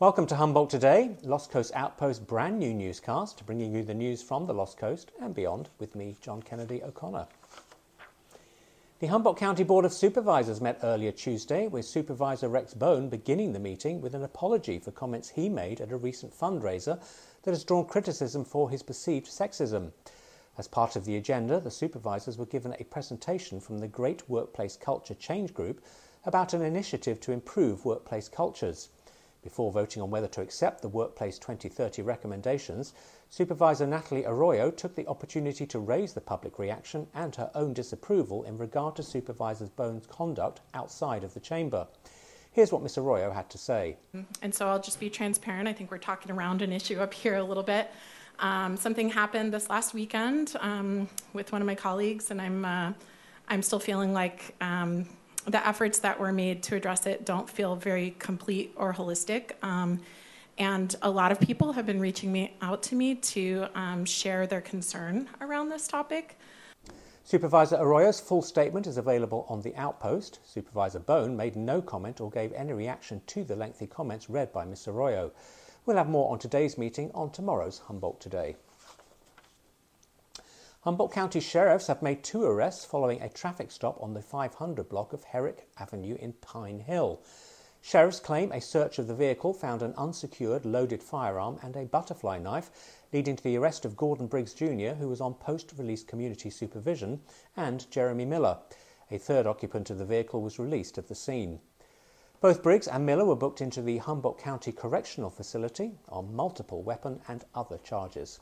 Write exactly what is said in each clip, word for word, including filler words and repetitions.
Welcome to Humboldt Today, Lost Coast Outpost brand new newscast, bringing you the news from the Lost Coast and beyond with me, John Kennedy O'Connor. The Humboldt County Board of Supervisors met earlier Tuesday, with Supervisor Rex Bone beginning the meeting with an apology for comments he made at a recent fundraiser that has drawn criticism for his perceived sexism. As part of the agenda, the supervisors were given a presentation from the Great Workplace Culture Change Group about an initiative to improve workplace cultures. Before voting on whether to accept the Workplace twenty thirty recommendations, Supervisor Natalie Arroyo took the opportunity to raise the public reaction and her own disapproval in regard to Supervisor Bone's conduct outside of the chamber. Here's what Miz Arroyo had to say. And so I'll just be transparent. I think we're talking around an issue up here a little bit. Um, something happened this last weekend um, with one of my colleagues, and I'm uh, I'm still feeling like um, the efforts that were made to address it don't feel very complete or holistic. Um, and a lot of people have been reaching me out to me to um, share their concern around this topic. Supervisor Arroyo's full statement is available on the Outpost. Supervisor Bone made no comment or gave any reaction to the lengthy comments read by Miz Arroyo. We'll have more on today's meeting on tomorrow's Humboldt Today. Humboldt County Sheriffs have made two arrests following a traffic stop on the five hundred block of Herrick Avenue in Pine Hill. Sheriffs claim a search of the vehicle found an unsecured loaded firearm and a butterfly knife, leading to the arrest of Gordon Briggs Junior, who was on post-release community supervision, and Jeremy Miller. A third occupant of the vehicle was released at the scene. Both Briggs and Miller were booked into the Humboldt County Correctional Facility on multiple weapon and other charges.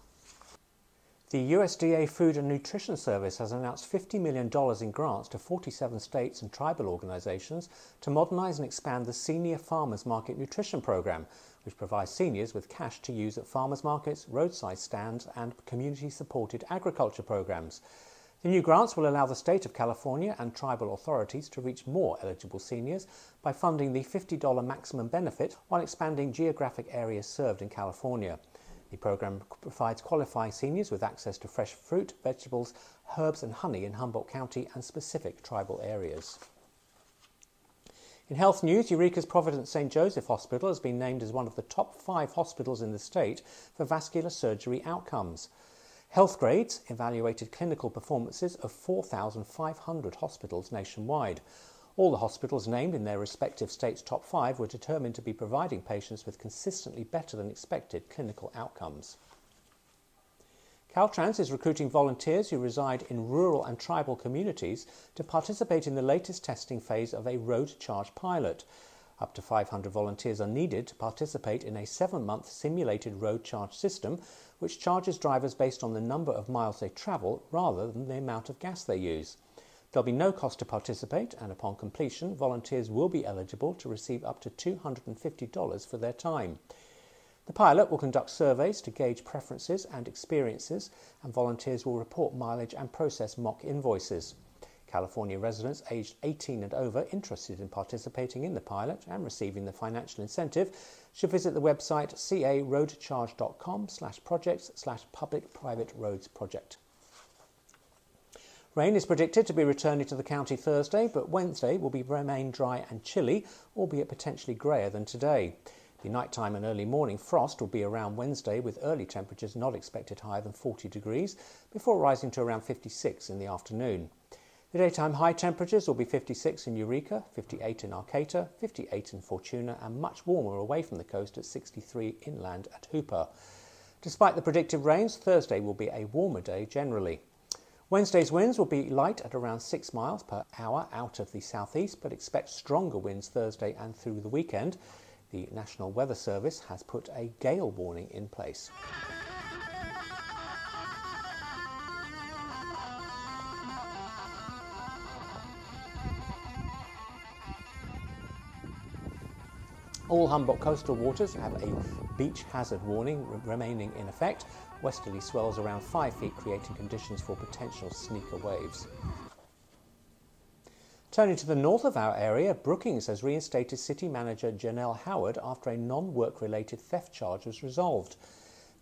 The U S D A Food and Nutrition Service has announced fifty million dollars in grants to forty-seven states and tribal organisations to modernise and expand the Senior Farmers Market Nutrition Program, which provides seniors with cash to use at farmers markets, roadside stands and community-supported agriculture programmes. The new grants will allow the state of California and tribal authorities to reach more eligible seniors by funding the fifty dollar maximum benefit while expanding geographic areas served in California. The program provides qualifying seniors with access to fresh fruit, vegetables, herbs and honey in Humboldt County and specific tribal areas. In health news, Eureka's Providence Saint Joseph Hospital has been named as one of the top five hospitals in the state for vascular surgery outcomes. Healthgrades evaluated clinical performances of four thousand five hundred hospitals nationwide. All the hospitals named in their respective state's top five were determined to be providing patients with consistently better than expected clinical outcomes. Caltrans is recruiting volunteers who reside in rural and tribal communities to participate in the latest testing phase of a road charge pilot. Up to five hundred volunteers are needed to participate in a seven-month simulated road charge system which charges drivers based on the number of miles they travel rather than the amount of gas they use. There'll be no cost to participate, and upon completion, volunteers will be eligible to receive up to two hundred fifty dollars for their time. The pilot will conduct surveys to gauge preferences and experiences, and volunteers will report mileage and process mock invoices. California residents aged eighteen and over interested in participating in the pilot and receiving the financial incentive should visit the website c a road charge dot com slash projects slash public private roads project. Rain is predicted to be returning to the county Thursday, but Wednesday will be remain dry and chilly, albeit potentially greyer than today. The nighttime and early morning frost will be around Wednesday, with early temperatures not expected higher than forty degrees before rising to around fifty-six in the afternoon. The daytime high temperatures will be fifty-six in Eureka, fifty-eight in Arcata, fifty-eight in Fortuna, and much warmer away from the coast at sixty-three inland at Hooper. Despite the predicted rains, Thursday will be a warmer day generally. Wednesday's winds will be light at around six miles per hour out of the southeast, but expect stronger winds Thursday and through the weekend. The National Weather Service has put a gale warning in place. All Humboldt coastal waters have a beach hazard warning re- remaining in effect. Westerly swells around five feet, creating conditions for potential sneaker waves. Turning to the north of our area, Brookings has reinstated City Manager Janelle Howard after a non-work-related theft charge was resolved.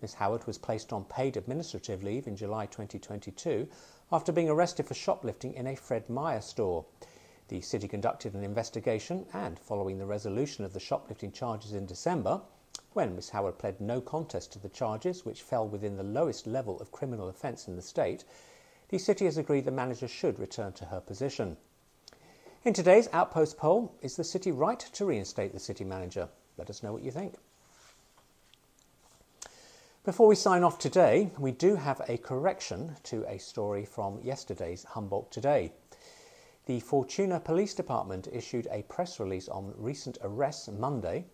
Miz Howard was placed on paid administrative leave in July twenty twenty-two after being arrested for shoplifting in a Fred Meyer store. The city conducted an investigation and, following the resolution of the shoplifting charges in December, when Miss Howard pled no contest to the charges, which fell within the lowest level of criminal offence in the state, the city has agreed the manager should return to her position. In today's Outpost poll, is the city right to reinstate the city manager? Let us know what you think. Before we sign off today, we do have a correction to a story from yesterday's Humboldt Today. The Fortuna Police Department issued a press release on recent arrests Monday.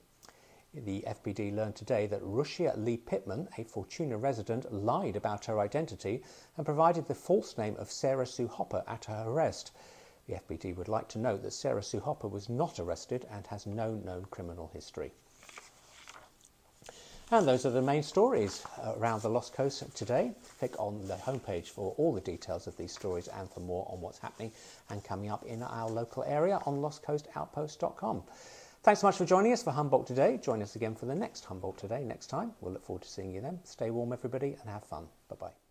The F P D learned today that Rushia Lee Pittman, a Fortuna resident, lied about her identity and provided the false name of Sarah Sue Hopper at her arrest. The F P D would like to note that Sarah Sue Hopper was not arrested and has no known criminal history. And those are the main stories around the Lost Coast today. Click on the homepage for all the details of these stories and for more on what's happening and coming up in our local area on lost coast outpost dot com. Thanks so much for joining us for Humboldt Today. Join us again for the next Humboldt Today next time. We'll look forward to seeing you then. Stay warm, everybody, and have fun. Bye-bye.